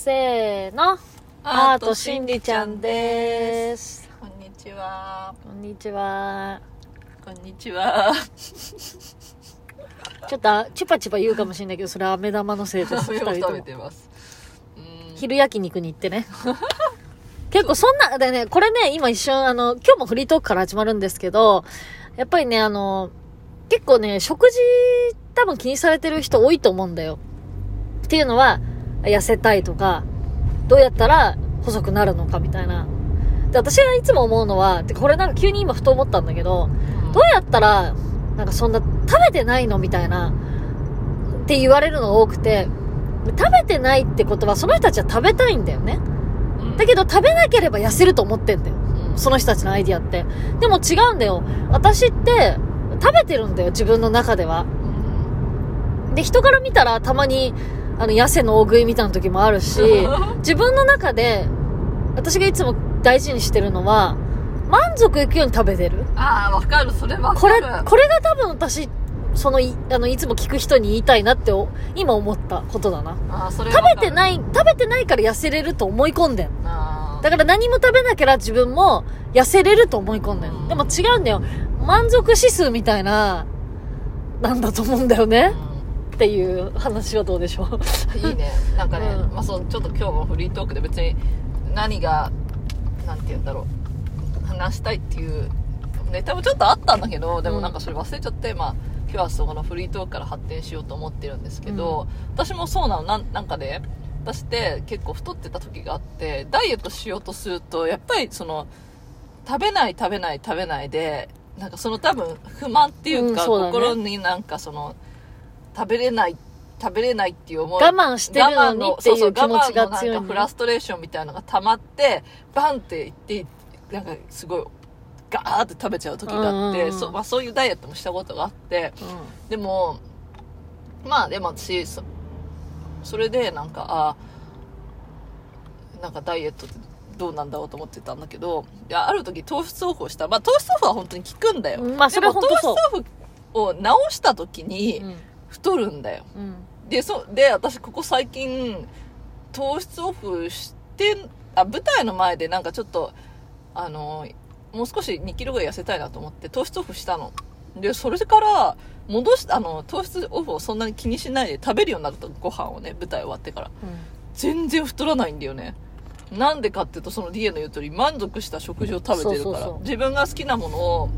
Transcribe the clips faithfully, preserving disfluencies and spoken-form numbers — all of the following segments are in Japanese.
せーの、アートしんりちゃんです。こんにちは。こんにちは。こんにちは。ちょっとチュパチュパ言うかもしれないけど、それは飴玉のせいです。ふたりとも食べてます。うん、昼焼肉に行ってね。結構そんなでね、これね、今一瞬あの今日もフリートークから始まるんですけど、やっぱりね、あの結構ね、食事多分気にされてる人多いと思うんだよ。っていうのは、痩せたいとか、どうやったら細くなるのかみたいな。で、私がいつも思うのは、てかこれなんか急に今ふと思ったんだけど、どうやったらなんかそんな食べてないのみたいなって言われるのが多くて、食べてないってことはその人たちは食べたいんだよね。だけど食べなければ痩せると思ってんだよ、その人たちのアイディアって。でも違うんだよ。私って食べてるんだよ、自分の中では。で、人から見たらたまにあの痩せの大食いみたいな時もあるし、自分の中で私がいつも大事にしてるのは、満足いくように食べてる。ああ、わかる。それわかる。これこれが多分私その い, あのいつも聞く人に言いたいなって今思ったことだな。あ、それ食べてない食べてないから痩せれると思い込んでん。あ、だから何も食べなきゃ自分も痩せれると思い込んでん。うん、でも違うんだよ。満足指数みたいななんだと思うんだよね。うん、っていう話はどうでしょう。いいね。なんかね、うん、まあ、そう、ちょっと今日もフリートークで別に何がなんて言うんだろう、話したいっていうネタもちょっとあったんだけど、でもなんかそれ忘れちゃって、うん、まあ今日はそこのフリートークから発展しようと思ってるんですけど、うん、私もそうなの。な ん, なんかね、私って結構太ってた時があって、ダイエットしようとするとやっぱりその食べない食べない食べないで、なんかその多分不満っていうか、うんうね、心になんかその食べれない食べれないっていう思い、我慢してるのにっていう気持ちが強い、ね、そうそう、我慢のなんかフラストレーションみたいなのが溜まってバンっていって、なんかすごいガーって食べちゃう時があって、うんうん、そ, まあ、そういうダイエットもしたことがあって、うん、でもまあでも私 そ, それでなんかあなんかダイエットってどうなんだろうと思ってたんだけど、いや、ある時糖質オフをした、まあ、糖質オフは本当に効くんだよ、まあ、それは本当そう。でも糖質オフを直した時に、うん、太るんだよ。うん、で、そ、で、私ここ最近糖質オフして、あ、舞台の前でなんかちょっとあのもう少しにキロぐらい痩せたいなと思って糖質オフしたの。で、それから戻し、あの糖質オフをそんなに気にしないで食べるようになったご飯をね、舞台終わってから、うん、全然太らないんだよね。なんでかっていうと、その ディーエー の言う通り満足した食事を食べてるから、そうそうそう、自分が好きなものを。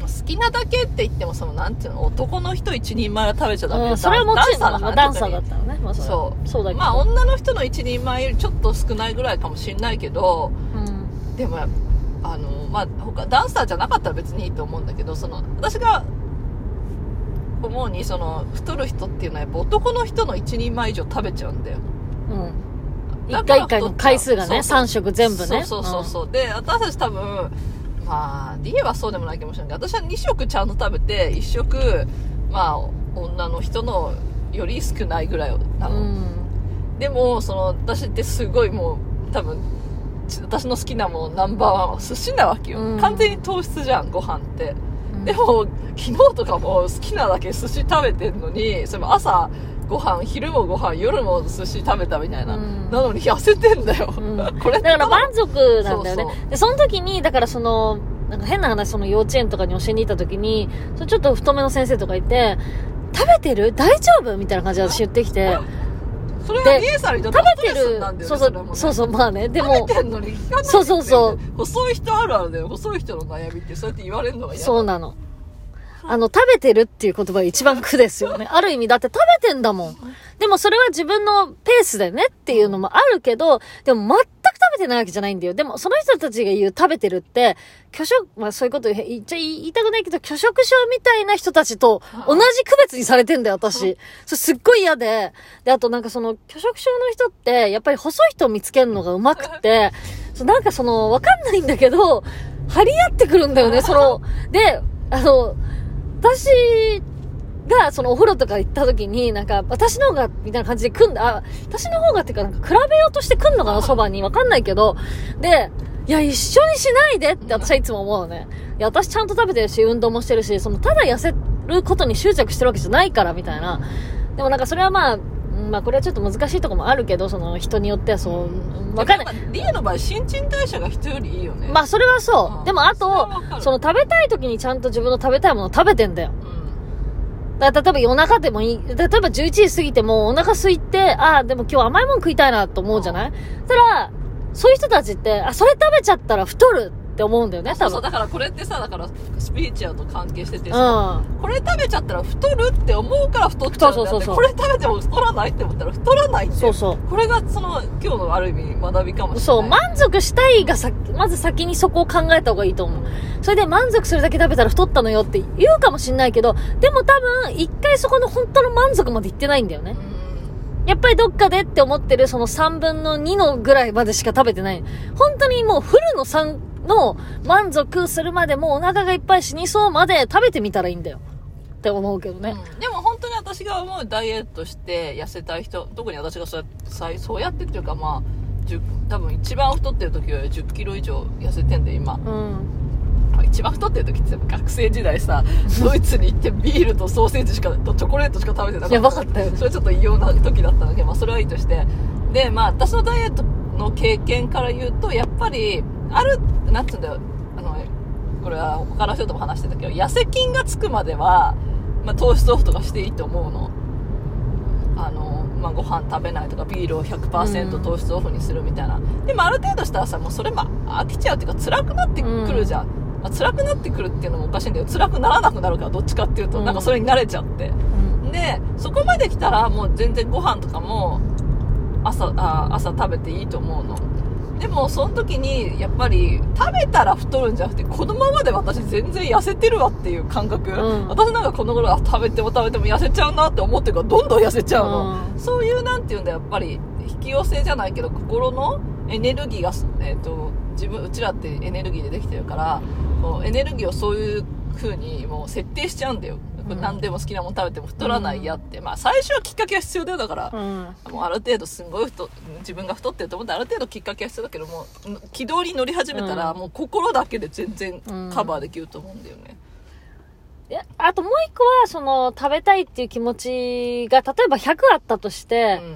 好きなだけって言っても、そのなんていうの、男の人一人前は食べちゃダメだ、うん、それはもちろんダンサーだったのね、まあ、そそうそうだけど、まあ女の人の一人前よりちょっと少ないぐらいかもしれないけど、うん、でもあのまあ他ダンサーじゃなかったら別にいいと思うんだけど、その私が思うに、その太る人っていうのはやっぱ男の人の一人前以上食べちゃうんだよ。うん、だからいっかいいっかいの回数がね、そうそう、さんしょく全部ね、そうそうそうそう、うん、で私たち多分まあ、ディーエー はそうでもないかもしれないけど、私はにしょくちゃんと食べて、いっしょく、まあ、女の人のより少ないぐらいなの、うん、でもその私ってすごいもう多分私の好きなものナンバーワンは寿司なわけよ、うん、完全に糖質じゃん、ご飯って、うん、でも昨日とかも好きなだけ寿司食べてんのに、それも朝ご飯、昼もご飯、夜も寿司食べたみたいな、うん、なのに痩せてんだよ、うん、これだから満足なんだよね。そうそう、でその時にだからそのなんか変な話、その幼稚園とかに教えに行った時にそれちょっと太めの先生とかいて、食べてる大丈夫みたいな感じで私言ってきて、それがリエさんにとってはストレスなんだよね。そうそう、ね、そうそう、まあね、でも食べてんのに聞かない、そうそうそう、細い人あるあるだよ。細い人の悩みってそうやって言われるのが嫌だ。そうなの、あの食べてるっていう言葉が一番苦ですよね。ある意味だって食べてんだもん。でもそれは自分のペースでねっていうのもあるけど、でも全く食べてないわけじゃないんだよ。でもその人たちが言う食べてるって拒食、まあそういうこと言っちゃ言いたくないけど、拒食症みたいな人たちと同じ区別にされてんだよ私。それすっごい嫌で、であとなんかその拒食症の人ってやっぱり細い人を見つけるのが上手くて、なんかそのわかんないんだけど張り合ってくるんだよね。そのであの。私がそのお風呂とか行った時になんか私の方がみたいな感じで組んだ、あ、私の方がっていうか、なんか比べようとして組んのかな、そばにわかんないけど、でいや一緒にしないでって私はいつも思うのね。いや私ちゃんと食べてるし運動もしてるし、そのただ痩せることに執着してるわけじゃないからみたいな。でもなんかそれはまあまあこれはちょっと難しいところもあるけど、その人によってはそう、うん、分かんない。リエの場合新陳代謝が人よりいいよね。まあそれはそう、うん、でもあと そ, その食べたい時にちゃんと自分の食べたいものを食べてんだよ、うん、だから例えば夜中でもいい、例えばじゅういちじ過ぎてもお腹空いて、ああでも今日甘いもの食いたいなと思うじゃない、うん、ただそういう人たちってあそれ食べちゃったら太るって思うんだよね。そうそう、だからこれってさ、だからスピリチュアルと関係しててさ、うん、これ食べちゃったら太るって思うから太っちゃうんだって。そうそうそうそう、これ食べても太らないって思ったら太らないって。そうそう、これがその今日のある意味学びかもしれない。そう、満足したいがさ、まず先にそこを考えた方がいいと思う。それで満足するだけ食べたら太ったのよって言うかもしれないけど、でも多分一回そこの本当の満足までいってないんだよね。やっぱりどっかでって思ってるそのさんぶんのにのぐらいまでしか食べてない。本当にもうフルのさんの満足するまで、もうお腹がいっぱい死にそうまで食べてみたらいいんだよって思うけどね、うん、でも本当に私が思うダイエットして痩せたい人、特に私がそうや、そうやってっていうか、まあ多分一番太ってる時はじゅっキロ以上痩せてんで今、うん、一番太ってる時って学生時代さ、ドイツに行ってビールとソーセージしかとチョコレートしか食べてなかった。やばかったよね。それちょっと異様な時だったんだけど、まあ、それはいいとして。で、まあ私のダイエットの経験から言うと、やっぱりあるなんつうんだよ、あのこれは他の人とも話してたけど、痩せ菌がつくまでは、まあ、糖質オフとかしていいと思うの。あの、まあ、ご飯食べないとかビールを ひゃくパーセント 糖質オフにするみたいな、うん、でもある程度したらさ、もうそれも飽きちゃうっていうか辛くなってくるじゃん、うん、まあ、辛くなってくるっていうのもおかしいんだよ。辛くならなくなるから、どっちかっていうと、うん、なんかそれに慣れちゃって、うん、でそこまで来たらもう全然ご飯とかも 朝, あ朝食べていいと思うの。でもその時にやっぱり食べたら太るんじゃなくて、このままで私全然痩せてるわっていう感覚、うん、私なんかこの頃は食べても食べても痩せちゃうなって思ってるから、どんどん痩せちゃうの、うん、そういうなんていうんだ、やっぱり引き寄せじゃないけど、心のエネルギーが、えーと、自分うちらってエネルギーでできてるから、もうエネルギーをそういう風にもう設定しちゃうんだよ。何でも好きなもの食べても太らないやって、うん、まあ最初はきっかけは必要だよ。だから、うん、もうある程度すごい太自分が太ってると思って、ある程度きっかけは必要だけど、もう軌道に乗り始めたら、うん、もう心だけで全然カバーできると思うんだよね、うん、いや、あともう一個はその食べたいっていう気持ちが例えばひゃくあったとして、うん、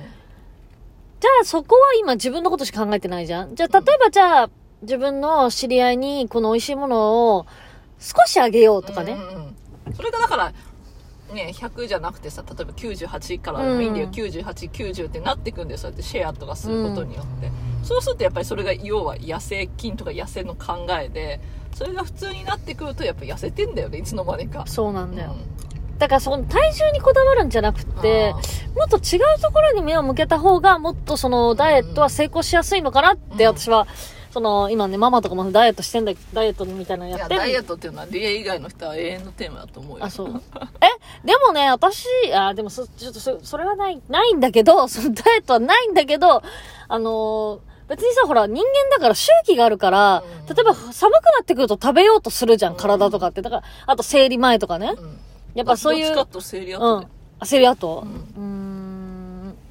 じゃあそこは今自分のことしか考えてないじゃん。じゃあ例えばじゃあ、うん、自分の知り合いにこの美味しいものを少しあげようとかね、うんうんうん、それがだから、ね、ひゃくじゃなくてさ、例えばきゅうじゅうはちから、メインできゅうじゅうはち、きゅうじゅうってなってくんで、そうやってシェアとかすることによって、うん、そうするとやっぱりそれが要は痩せ菌とか痩せの考えで、それが普通になってくるとやっぱ痩せてんだよね、いつの間にか。そうなんだよ、うん、だからその体重にこだわるんじゃなくて、もっと違うところに目を向けた方が、もっとそのダイエットは成功しやすいのかなって、うん、私はその今ね、ママとかもダイエットしてんだ、ダイエットみたいなのやってる。いや、ダイエットっていうのはリエ以外の人は永遠のテーマだと思うよ。あ、そうえ、でもね、私、あ、でもそちょっと そ, それはないないんだけど、そのダイエットはないんだけど、あのー、別にさ、ほら人間だから周期があるから、うん、例えば寒くなってくると食べようとするじゃん、体とかって。だからあと生理前とかね、うん、やっぱそういう。どっちかと生理後で、うん、あ、生理後、うん、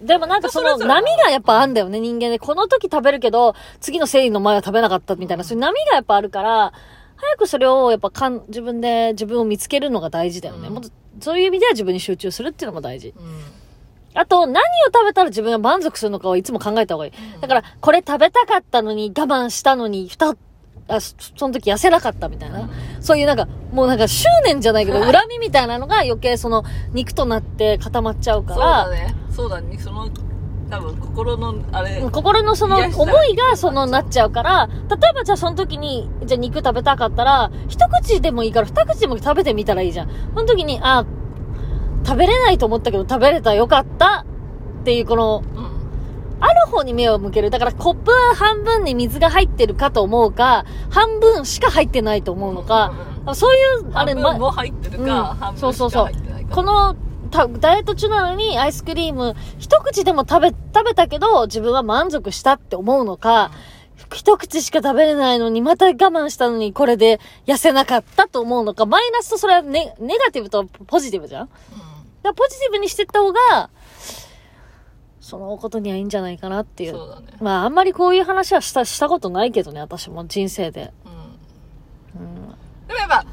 うん、でもなんかその波がやっぱあんだよね、人間で。この時食べるけど、次の生理の前は食べなかったみたいな、そういう波がやっぱあるから、早くそれをやっぱかん、自分で自分を見つけるのが大事だよね。もっとそういう意味では自分に集中するっていうのも大事。あと、何を食べたら自分が満足するのかをいつも考えた方がいい。だから、これ食べたかったのに我慢したのに、ふた、あ、その時痩せなかったみたいな、そういうなんか、もうなんか執念じゃないけど、恨みみたいなのが余計その肉となって固まっちゃうから。そうだね。そうだね、その多分心のあれ、心のその思いがそのなっちゃうから、例えばじゃあその時にじゃあ肉食べたかったら、一口でもいいから二口でも食べてみたらいいじゃん。その時に、あ、食べれないと思ったけど食べれた、よかったっていう、この、うん、ある方に目を向ける。だからコップ半分に水が入ってるかと思うか、半分しか入ってないと思うのか、うんうん、そういうあれ、半分も入ってるか、うん、半分しか入ってないか、そうそうそう、このダイエット中なのにアイスクリーム一口でも食べ、食べたけど自分は満足したって思うのか、うん、一口しか食べれないのにまた我慢したのにこれで痩せなかったと思うのか、マイナスとそれは ネ, ネガティブとポジティブじゃん、うん、だからポジティブにしていった方が、そのことにはいいんじゃないかなっていう。そうだね、まああんまりこういう話はした、したことないけどね、私も人生で。うん。うん、でもやっぱ、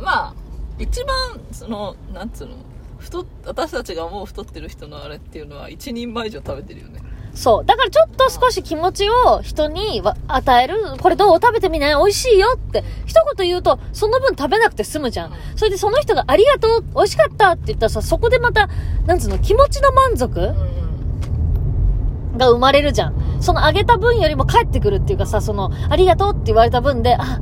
まあ、一番、その、なんつうの、太っ私たちが思う太ってる人のあれっていうのは一人前以上食べてるよね。そうだからちょっと少し気持ちを人に与える、これどう食べてみない、美味しいよって一言言うとその分食べなくて済むじゃん、うん、それでその人がありがとう美味しかったって言ったらさ、そこでまたなんつうの気持ちの満足、うんが生まれるじゃん。そのあげた分よりも返ってくるっていうかさ、そのありがとうって言われた分で、あ、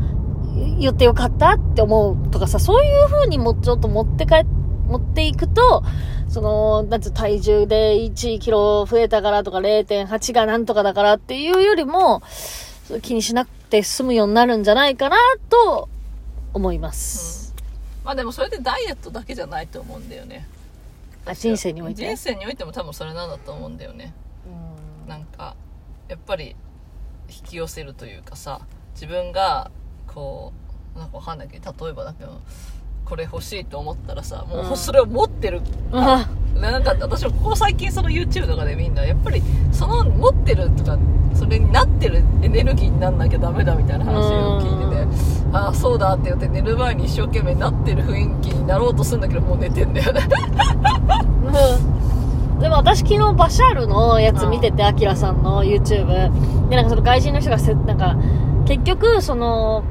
言ってよかったって思うとかさ、そういう風にもちょっと持って帰持っていくと、そのなんつ体重でいちキロ増えたからとか れいてんはち がなんとかだからっていうよりも気にしなくて済むようになるんじゃないかなと思います、うん、まあでもそれでダイエットだけじゃないと思うんだよね。あ、人生において人生においても多分それなんだと思うんだよね。なんかやっぱり引き寄せるというかさ、自分がこうなんかわかんないけど、例えばだけどこれ欲しいと思ったらさ、もうそれを持ってる、うん、なんか私もここ最近その YouTube とかでみんなやっぱりその持ってるとかそれになってるエネルギーになんなきゃダメだみたいな話を聞いてて、うん、ああそうだって言って寝る前に一生懸命なってる雰囲気になろうとするんだけどもう寝てんだよね、うんでも私昨日バシャールのやつ見てて、アキラさんの YouTube でなんかその外人の人がせなんか結局その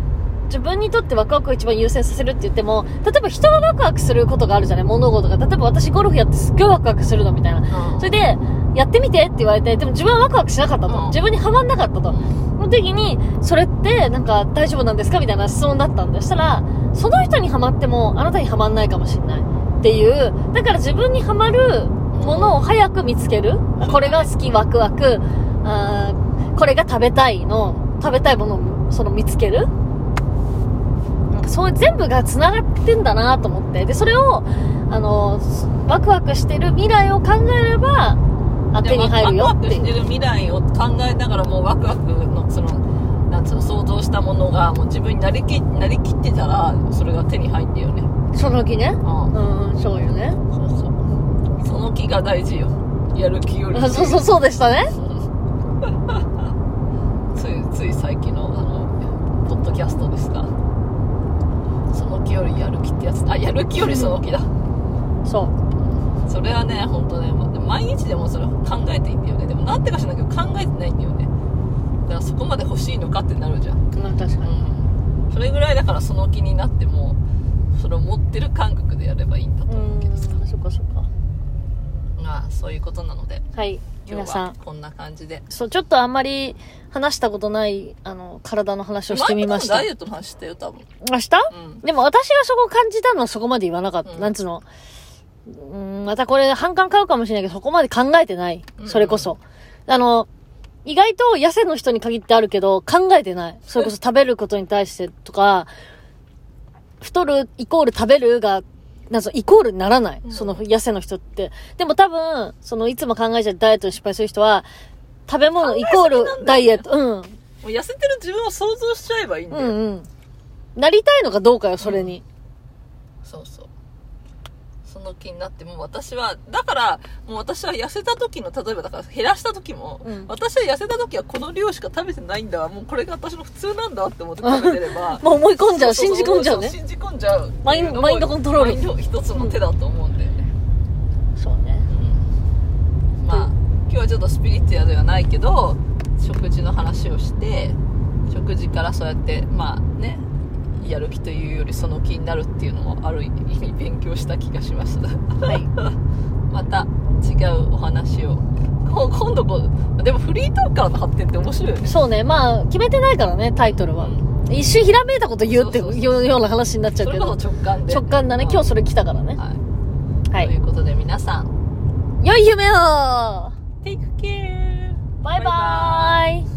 自分にとってワクワクを一番優先させるって言っても、例えば人がワクワクすることがあるじゃない、物事が。例えば私ゴルフやってすっごいワクワクするのみたいな、それでやってみてって言われて、でも自分はワクワクしなかったと、自分にハマんなかったと、その時にそれってなんか大丈夫なんですかみたいな質問だったんで、したらその人にハマってもあなたにハマんないかもしれないっていう、だから自分にハマるものを早く見つける、これが好きワクワク、あこれが食べたいの食べたいものをその見つける、なんかそういう全部がつながってんだなと思って、でそれをあのワクワクしてる未来を考えれば手に入るよって。ワクワクしてる未来を考えながらもうワクワクのそのなんつうの想像したものがもう自分になりき、なりきってたらそれが手に入ってよね、その気ね、うん、うん、そうよね、そうそうその気が大事よ、やる気より。そうそうそうでしたねついつい最近のあのポッドキャストですが、その気よりやる気ってやつ、あやる気よりその気だ、うん、そうそれはね本当ね、毎日でもそれ考えていいんだよね。でもなんてかしらんけど考えてないんだよね。だからそこまで欲しいのかってなるじゃん、まあ、確かに、うん、それぐらいだからその気になってもそれを持ってる感覚でやればいいんだと思うけどさ、うん、そっかそっか、まあ、そういうことなので、はい、今日はこんな感じで、そうちょっとあんまり話したことないあの体の話をしてみました。ダイエットの話したよ多分明日、うん、でも私がそこを感じたのはそこまで言わなかった、うん、なんつうのうーんまたこれ反感買うかもしれないけどそこまで考えてない、それこそ、うん、あの意外と痩せの人に限ってあるけど考えてない、それこそ食べることに対してとか太るイコール食べるがなんかイコールにならない、その痩せの人って。でも多分、そのいつも考えちゃうダイエットに失敗する人は、食べ物イコールダイエット。うん。もう痩せてる自分を想像しちゃえばいいんだよ。うんうん。なりたいのかどうかよ、それに。うん、そうそう。その気になって、もう私は、だから、もう私は痩せた時の、例えばだから減らした時も、うん、私は痩せた時はこの量しか食べてないんだわ、もうこれが私の普通なんだって思って食べてれば、もう思い込んじゃう、そうそうそう信じ込んじゃうね。信じ込んじゃう。マイン、マインドコントロール。マインド一つの手だと思うんだよね。うん、そうね、うん。まあ、今日はちょっとスピリチュアルではないけど、食事の話をして、食事からそうやって、まあね、やる気というよりその気になるっていうのもある意味勉強した気がしました、はい、また違うお話を今度こうでもフリートーカーの発展って面白いよね。そうね、まあ決めてないからねタイトルは、うん、一瞬ひらめいたこと言うっていうような話になっちゃうけど、それこそ直感で直感だね、今日それ来たからね、はい、はい、ということで皆さん良い夢を。 Take care。 バイバイ。